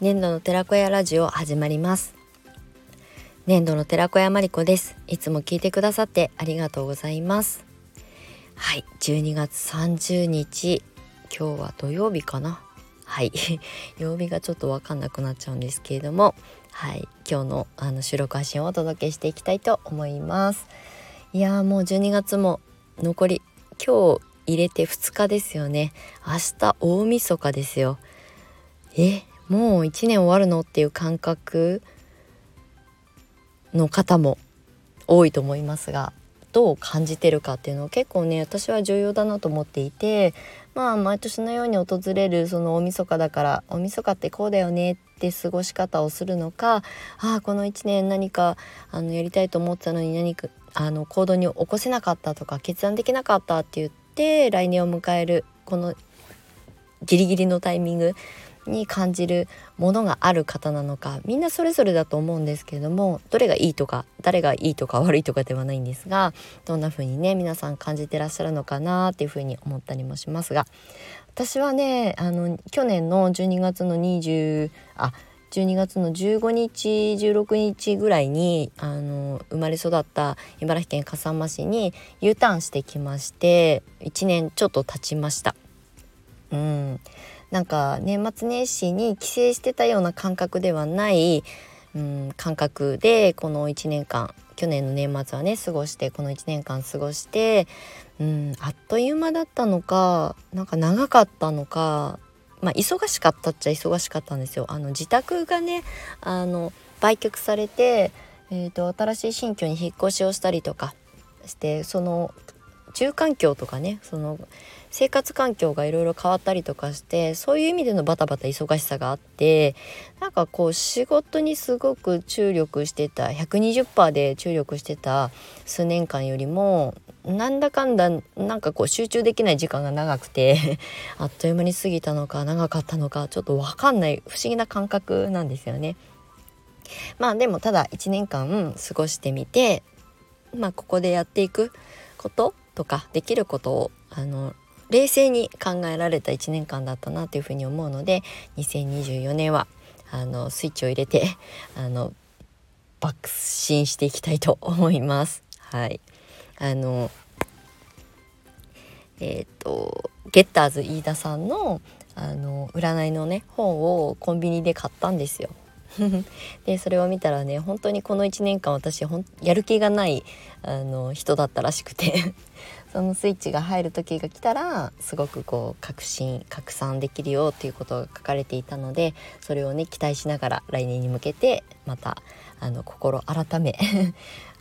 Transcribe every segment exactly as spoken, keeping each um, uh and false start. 年度の寺子屋ラジオ始まります。年度の寺子屋まりこです。いつも聞いてくださってありがとうございます。はい、じゅうにがつさんじゅうにち、今日は土曜日かな。はい曜日がちょっと分かんなくなっちゃうんですけれども、はい、今日のあの収録配信をお届けしていきたいと思います。いやー、もうじゅうにがつも残り、今日入れてふつかですよね。明日大晦日ですよ。え、もういちねん終わるのっていう感覚の方も多いと思いますが、どう感じてるかっていうのを結構ね、私は重要だなと思っていて、まあ毎年のように訪れるその大晦日だから、大晦日ってこうだよねって過ごし方をするのか、ああこのいちねん何かあのやりたいと思ったのに何かあの行動に起こせなかったとか決断できなかったって言ってで来年を迎えるこのギリギリのタイミングに感じるものがある方なのか、みんなそれぞれだと思うんですけれども、どれがいいとか誰がいいとか悪いとかではないんですが、どんな風にね皆さん感じてらっしゃるのかなっていう風に思ったりもしますが、私はねあの去年のじゅうにがつのにじゅうあじゅうにがつのじゅうごにちじゅうろくにちぐらいにあの生まれ育った茨城県笠間市に U ターンしてきまして、いちねんちょっと経ちました。うん、なんか年末年始に帰省してたような感覚ではない、うん、感覚でこのいちねんかん、去年の年末はね過ごして、このいちねんかん過ごして、うん、あっという間だったのか、なんか長かったのか、まあ、忙しかったっちゃ忙しかったんですよ。あの自宅がねあの売却されて、えーと、新しい新居に引っ越しをしたりとかして、その住環境とかね、その生活環境がいろいろ変わったりとかして、そういう意味でのバタバタ忙しさがあって、なんかこう仕事にすごく注力してた ひゃくにじゅっパーセント で注力してた数年間よりも、なんだかんだなんかこう集中できない時間が長くてあっという間に過ぎたのか長かったのかちょっと分かんない不思議な感覚なんですよね。まあでもただいちねんかん過ごしてみて、まあここでやっていくこととかできることをあの冷静に考えられたいちねんかんだったなというふうに思うので、にせんにじゅうよねんはあのスイッチを入れてあの爆心していきたいと思います。はい。あのえっとゲッターズ飯田さんのあの占いのね本をコンビニで買ったんですよでそれを見たらね、本当にこのいちねんかん私ほんやる気がないあの人だったらしくてそのスイッチが入る時が来たらすごくこう確信拡散できるよということが書かれていたので、それをね期待しながら来年に向けてまたあの心改め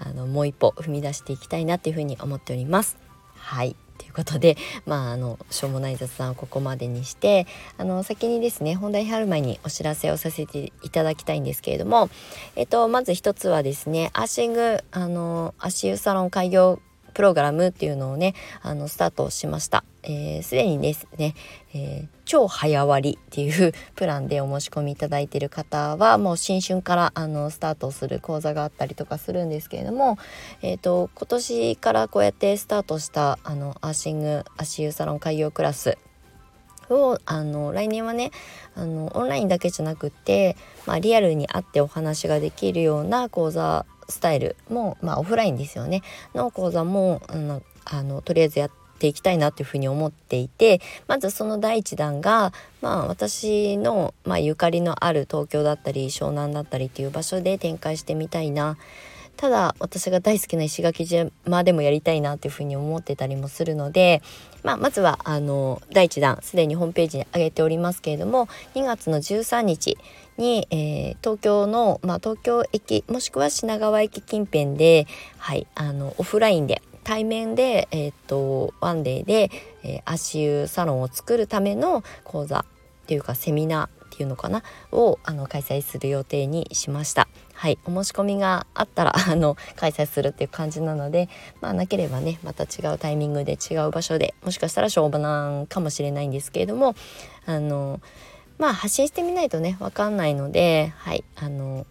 あのもう一歩踏み出していきたいなというふうに思っております。はい、ということで、まあ、あのしょうもない雑談をここまでにして、あの先にですね本題入る前にお知らせをさせていただきたいんですけれども、えっと、まず一つはですね、アーシングあの足湯サロン開業プログラムっていうのをねあのスタートしました。えー、すでにですね、えー、超早割っていうプランでお申し込みいただいている方はもう新春からあのスタートする講座があったりとかするんですけれども、えーと、今年からこうやってスタートしたあのアーシング足湯サロン開業クラスをあの来年はねあのオンラインだけじゃなくって、まあ、リアルに会ってお話ができるような講座スタイルも、まあ、オフラインですよねの講座も、うん、あのとりあえずやっていきたいなというふうに思っていて、まずその第一弾が、まあ、私の、まあ、ゆかりのある東京だったり湘南だったりという場所で展開してみたいな、ただ私が大好きな石垣島でもやりたいなというふうに思ってたりもするので、まあ、まずはあの第一弾すでにホームページに上げておりますけれども、にがつのじゅうさんにちに、えー、東京の、まあ、東京駅もしくは品川駅近辺で、はい、あのオフラインで対面で、えー、っとワンデーで、えー、足湯サロンを作るための講座っていうかセミナーっていうのかなをあの開催する予定にしました。はい、お申し込みがあったらあの開催するっていう感じなので、まあなければねまた違うタイミングで違う場所で、もしかしたら勝負なんかもしれないんですけれども、あのまあ発信してみないとね分かんないので、はい、あの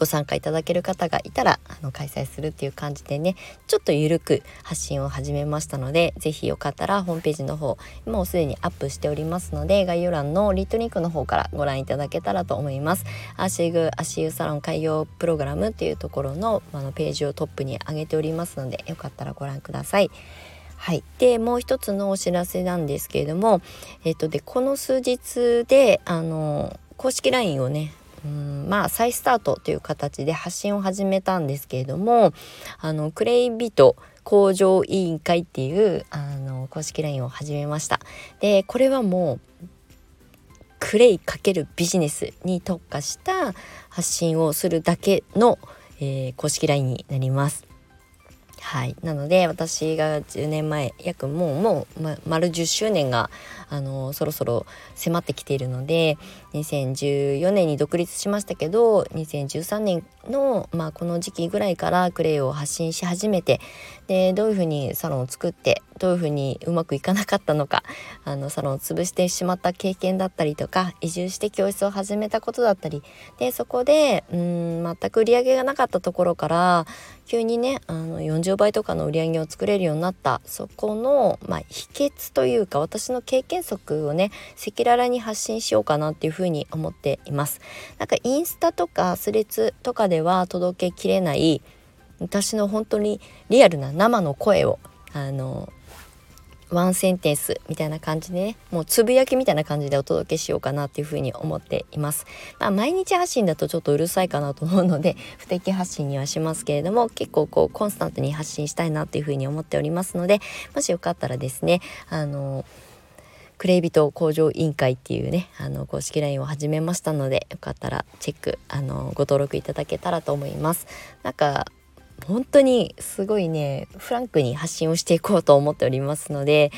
ご参加いただける方がいたらあの開催するっていう感じでね、ちょっとゆるく発信を始めましたので、ぜひよかったらホームページの方もうすでにアップしておりますので、概要欄のリートリンクの方からご覧いただけたらと思います。アーシーグ足湯サロン開業プログラムっていうところのあのページをトップに上げておりますので、よかったらご覧ください。はい、でもう一つのお知らせなんですけれども、えっと、でこの数日であの公式 ライン をね、うんまあ、再スタートという形で発信を始めたんですけれども、あのクレイビート向上委員会っていうあの公式 ライン を始めました。でこれはもうクレイ×ビジネスに特化した発信をするだけの、えー、公式 ライン になります。はい、なので私がじゅうねんまえ約もうもう、ま、丸じゅっしゅうねんがあのそろそろ迫ってきているので、にせんじゅうよねんに独立しましたけど、にせんじゅうさんねんの、まあ、この時期ぐらいからクレイを発信し始めて、でどういうふうにサロンを作って、どういうふうにうまくいかなかったのか、あのサロンを潰してしまった経験だったりとか、移住して教室を始めたことだったりで、そこでうーん全く売り上げがなかったところから急にねあのよんじゅうばいとかの売り上げを作れるようになった、そこの、まあ、秘訣というか私の経験則をね赤裸々に発信しようかなっていうふうに思っています。なんかインスタとかスレッズとかでは届けきれない私の本当にリアルな生の声をあのワンセンテンスみたいな感じでね、もうつぶやきみたいな感じでお届けしようかなっていうふうに思っています。まあ、毎日発信だとちょっとうるさいかなと思うので不定期発信にはしますけれども、結構こうコンスタントに発信したいなっていうふうに思っておりますので、もしよかったらですねあのクレイ人向上委員会っていうねあの公式 ライン を始めましたので、よかったらチェックあのご登録いただけたらと思います。なんか本当にすごいねフランクに発信をしていこうと思っておりますので、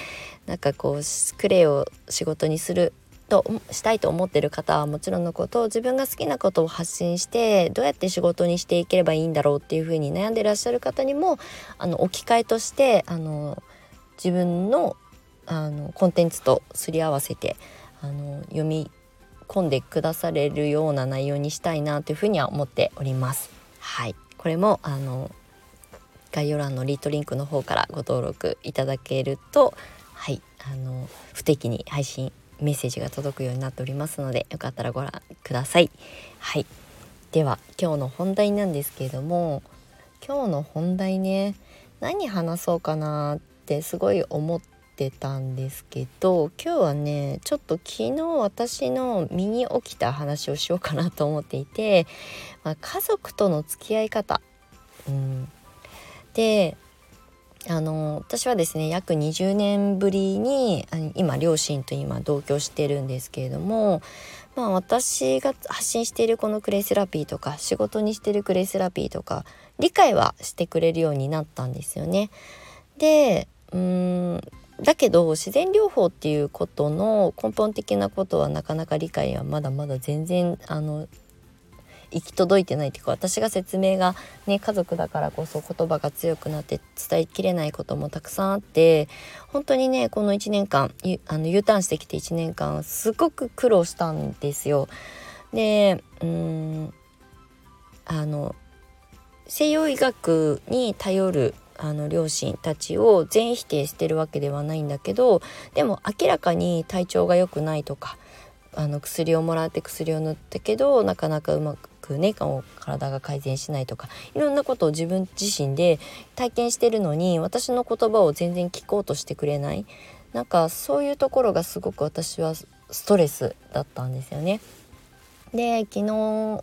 なんかこうクレイを仕事にするとしたいと思っている方はもちろんのこと、自分が好きなことを発信してどうやって仕事にしていければいいんだろうっていうふうに悩んでいらっしゃる方にも、あの置き換えとしてあの自分の、あのコンテンツとすり合わせてあの読み込んでくだされるような内容にしたいなというふうには思っております。はい、これもあの概要欄のリートリンクの方からご登録いただけると、はい、あの不定期に配信メッセージが届くようになっておりますので、よかったらご覧ください。はい、では今日の本題なんですけれども、今日の本題ね、何話そうかなってすごい思ってたんですけど、今日はねちょっと昨日私の身に起きた話をしようかなと思っていて、まあ、家族との付き合い方、うん、であの私はですね約にじゅうねんぶりに今両親と今同居してるんですけれども、まあ、私が発信しているこのクレイセラピーとか仕事にしているクレイセラピーとか理解はしてくれるようになったんですよね。でうーんだけど自然療法っていうことの根本的なことはなかなか理解はまだまだ全然あの行き届いてないというか、私が説明がね家族だからこそ言葉が強くなって伝えきれないこともたくさんあって、本当にねこのいちねんかんあの U ターンしてきていちねんかんすごく苦労したんですよ。でうーんあの西洋医学に頼るあの両親たちを全否定してるわけではないんだけど、でも明らかに体調が良くないとか、あの薬をもらって薬を塗ったけどなかなかうまくね、体が改善しないとか、いろんなことを自分自身で体験してるのに私の言葉を全然聞こうとしてくれない、なんかそういうところがすごく私はストレスだったんですよね。で昨日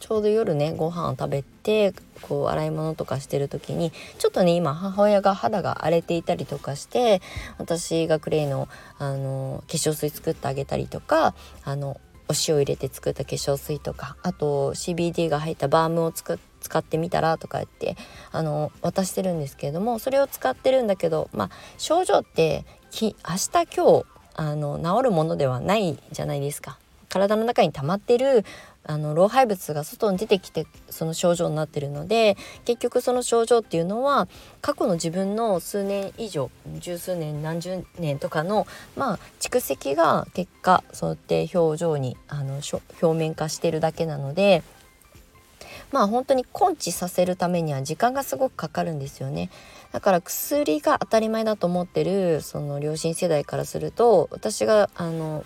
ちょうど夜ねご飯を食べてこう洗い物とかしてる時にちょっとね今母親が肌が荒れていたりとかして、私がクレイの、あの化粧水作ってあげたりとか、あのお塩入れて作った化粧水とか、あと シービーディー が入ったバームをつく使ってみたらとか言ってあの渡してるんですけれども、それを使ってるんだけど、まあ、症状ってき明日今日あの治るものではないじゃないですか。体の中に溜まってるあの老廃物が外に出てきてその症状になってるので、結局その症状っていうのは過去の自分の数年以上十数年何十年とかの、まあ、蓄積が結果そうやって表情にあの表面化してるだけなので、まあ本当に根治させるためには時間がすごくかかるんですよね。だから薬が当たり前だと思ってるその両親世代からすると、私があの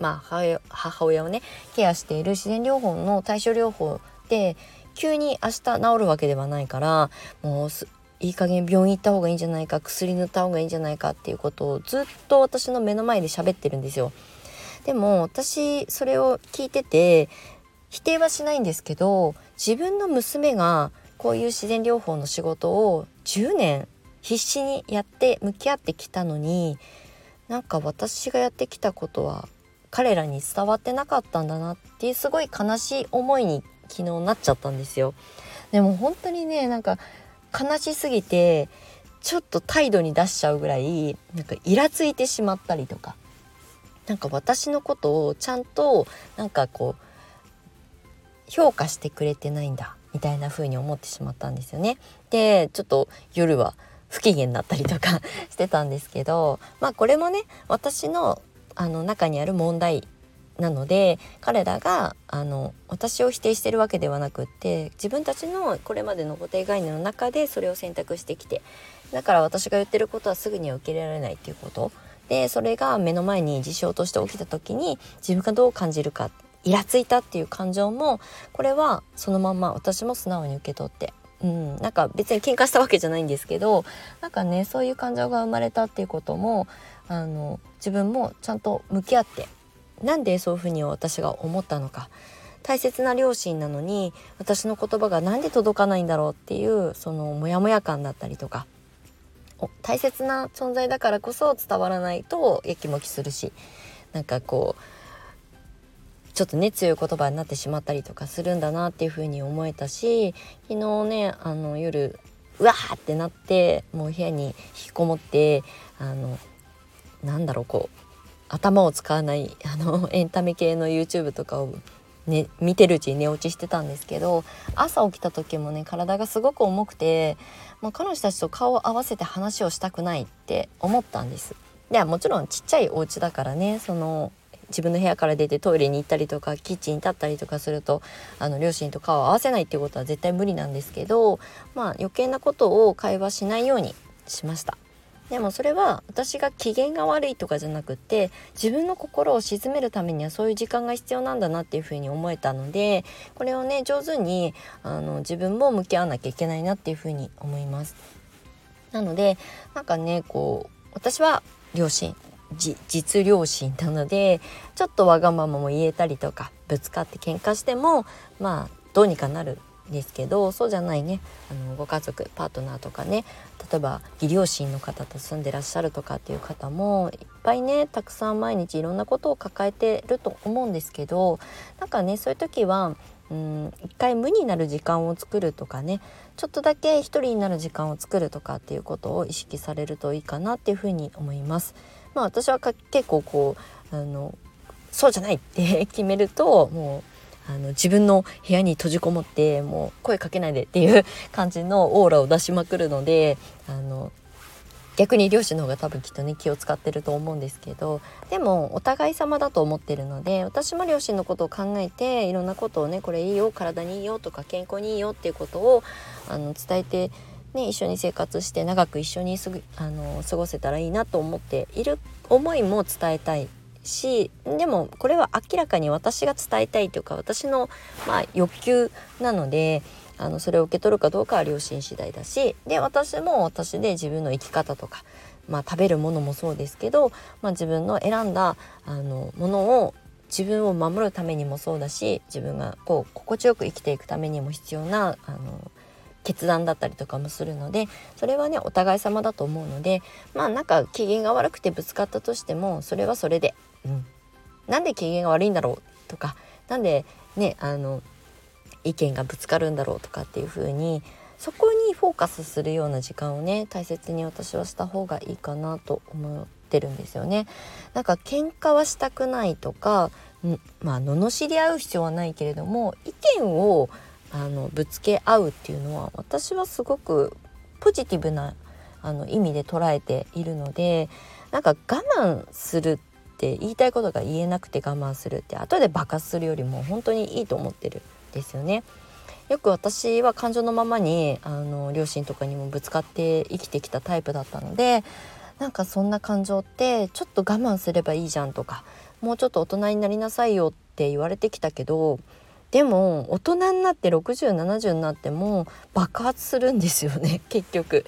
まあ母親をねケアしている自然療法の対症療法で急に明日治るわけではないから、もういい加減病院行った方がいいんじゃないか、薬塗った方がいいんじゃないかっていうことをずっと私の目の前で喋ってるんですよ。でも私それを聞いてて否定はしないんですけど、自分の娘がこういう自然療法の仕事をじゅうねん必死にやって向き合ってきたのに、なんか私がやってきたことは彼らに伝わってなかったんだなっていうすごい悲しい思いに昨日なっちゃったんですよ。でも本当にね、なんか悲しすぎてちょっと態度に出しちゃうぐらいなんかイラついてしまったりとか、なんか私のことをちゃんとなんかこう評価してくれてないんだみたいな風に思ってしまったんですよね。でちょっと夜は不機嫌だったりとかしてたんですけど、まあこれもね私のあの中にある問題なので、彼らがあの私を否定してるわけではなくって、自分たちのこれまでの固定概念の中でそれを選択してきて、だから私が言ってることはすぐには受け入れられないっていうことで、それが目の前に事象として起きた時に自分がどう感じるか、イラついたっていう感情もこれはそのまんま私も素直に受け取って、うん、なんか別に喧嘩したわけじゃないんですけど、なんかねそういう感情が生まれたっていうこともあの自分もちゃんと向き合って、なんでそういうふうに私が思ったのか、大切な両親なのに私の言葉がなんで届かないんだろうっていうそのモヤモヤ感だったりとか、大切な存在だからこそ伝わらないとやきもきするし、なんかこうちょっとね強い言葉になってしまったりとかするんだなっていうふうに思えたし、昨日ねあの夜うわーってなってもう部屋に引きこもって、あのなんだろうこう頭を使わないあのエンタメ系の YouTube とかを、ね、見てるうちに寝落ちしてたんですけど、朝起きた時もね体がすごく重くて、まあ、彼女たちと顔を合わせて話をしたくないって思ったんです。でもちろんちっちゃいお家だからね、その自分の部屋から出てトイレに行ったりとかキッチンに立ったりとかするとあの両親と顔を合わせないっていうことは絶対無理なんですけど、まあ、余計なことを会話しないようにしました。でもそれは私が機嫌が悪いとかじゃなくて、自分の心を鎮めるためにはそういう時間が必要なんだなっていうふうに思えたので、これをね上手にあの自分も向き合わなきゃいけないなっていうふうに思います。なのでなんかねこう私は両親じ実両親なので、ちょっとわがままも言えたりとかぶつかって喧嘩してもまあどうにかなるですけど、そうじゃないねあのご家族パートナーとかね、例えば義両親の方と住んでらっしゃるとかっていう方もいっぱいねたくさん毎日いろんなことを抱えてると思うんですけど、なんかねそういう時はうん一回無になる時間を作るとかね、ちょっとだけ一人になる時間を作るとかっていうことを意識されるといいかなっていうふうに思います。まあ私はか結構こうあのそうじゃないって決めるともうあの自分の部屋に閉じこもってもう声かけないでっていう感じのオーラを出しまくるので、あの逆に両親の方が多分きっとね気を使ってると思うんですけど、でもお互い様だと思ってるので、私も両親のことを考えていろんなことをねこれいいよ体にいいよとか健康にいいよっていうことをあの伝えて、ね、一緒に生活して長く一緒にすぐあの過ごせたらいいなと思っている思いも伝えたいし、でもこれは明らかに私が伝えたいというか私のまあ欲求なので、あのそれを受け取るかどうかは両親次第だし、で私も私で自分の生き方とか、まあ、食べるものもそうですけど、まあ、自分の選んだあのものを自分を守るためにもそうだし、自分がこう心地よく生きていくためにも必要なあの決断だったりとかもするので、それはねお互い様だと思うので、まあなんか機嫌が悪くてぶつかったとしてもそれはそれで、うん、なんで機嫌が悪いんだろうとか、なんでねあの意見がぶつかるんだろうとかっていう風にそこにフォーカスするような時間をね大切に私はした方がいいかなと思ってるんですよね。なんか喧嘩はしたくないとか、うん、まあ罵り合う必要はないけれども意見をあのぶつけ合うっていうのは私はすごくポジティブなあの意味で捉えているので、なんか我慢するって言いたいことが言えなくて我慢するって後で爆発するよりも本当にいいと思ってるんですよね。よく私は感情のままにあの両親とかにもぶつかって生きてきたタイプだったので、なんかそんな感情ってちょっと我慢すればいいじゃんとか、もうちょっと大人になりなさいよって言われてきたけど、でも大人になってろくじゅう、ななじゅうになっても爆発するんですよね結局。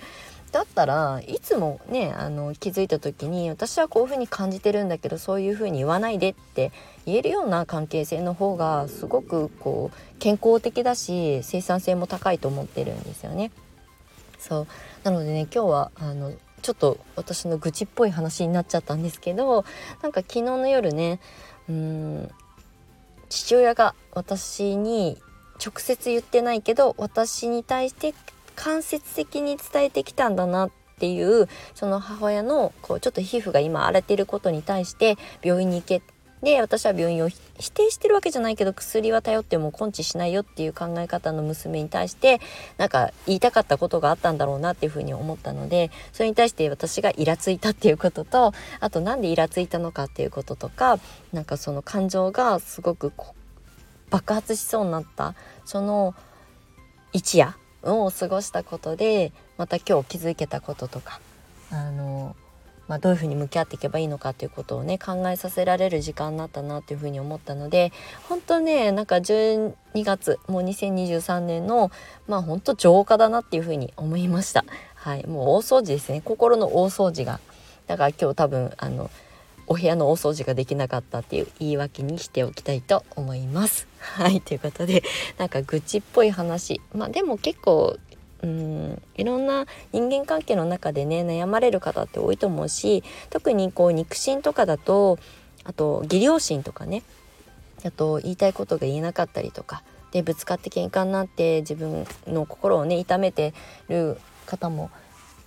だったらいつもね、あの気づいた時に私はこういう風に感じてるんだけどそういう風に言わないでって言えるような関係性の方がすごくこう健康的だし生産性も高いと思ってるんですよね。そうなのでね、今日はあのちょっと私の愚痴っぽい話になっちゃったんですけど、なんか昨日の夜ね、うーん父親が私に直接言ってないけど私に対して間接的に伝えてきたんだなっていう、その母親のこうちょっと皮膚が今荒れてることに対して病院に行けで、私は病院を否定してるわけじゃないけど薬は頼っても根治しないよっていう考え方の娘に対してなんか言いたかったことがあったんだろうなっていうふうに思ったので、それに対して私がイラついたっていうことと、あとなんでイラついたのかっていうこととか、なんかその感情がすごく爆発しそうになったその一夜を過ごしたことで、また今日気づけたこととか、あのまあ、どういうふうに向き合っていけばいいのかということをね考えさせられる時間になったなというふうに思ったので、本当ねなんかじゅうにがつもうにせんにじゅうさんねんのまあ本当浄化だなっていうふうに思いました。はい、もう大掃除ですね、心の大掃除が。だから今日多分あのお部屋のお掃除ができなかったっていう言い訳にしておきたいと思います。はい、ということでなんか愚痴っぽい話、まあでも結構。うんいろんな人間関係の中でね悩まれる方って多いと思うし、特にこう肉親とかだと、あと義両親とかね、あと言いたいことが言えなかったりとかでぶつかって喧嘩になって自分の心をね痛めてる方も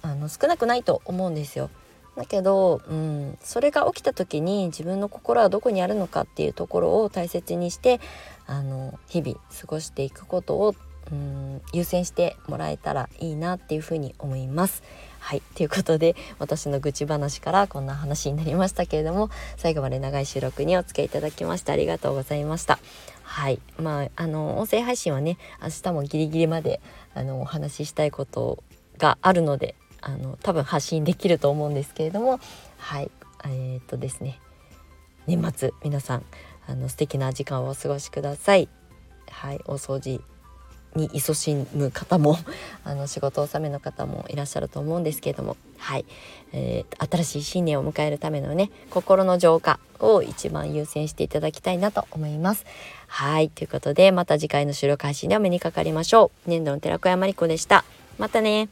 あの少なくないと思うんですよ。だけど、うん、それが起きた時に自分の心はどこにあるのかっていうところを大切にしてあの日々過ごしていくことをうん優先してもらえたらいいなっていうふうに思います。はい、ということで私の愚痴話からこんな話になりましたけれども、最後まで長い収録にお付き合いいただきましてありがとうございました。はい、まああの音声配信はね明日もギリギリまであのお話ししたいことがあるのであの多分発信できると思うんですけれども、はいえー、っとですね年末皆さんあの素敵な時間をお過ごしください。はい、お掃除に勤しむ方もあの仕事納めの方もいらっしゃると思うんですけれども、はい、えー、新しい新年を迎えるためのね心の浄化を一番優先していただきたいなと思います。はい、ということでまた次回の収録配信でお目にかかりましょう。年度の寺子屋真理子でした。またね。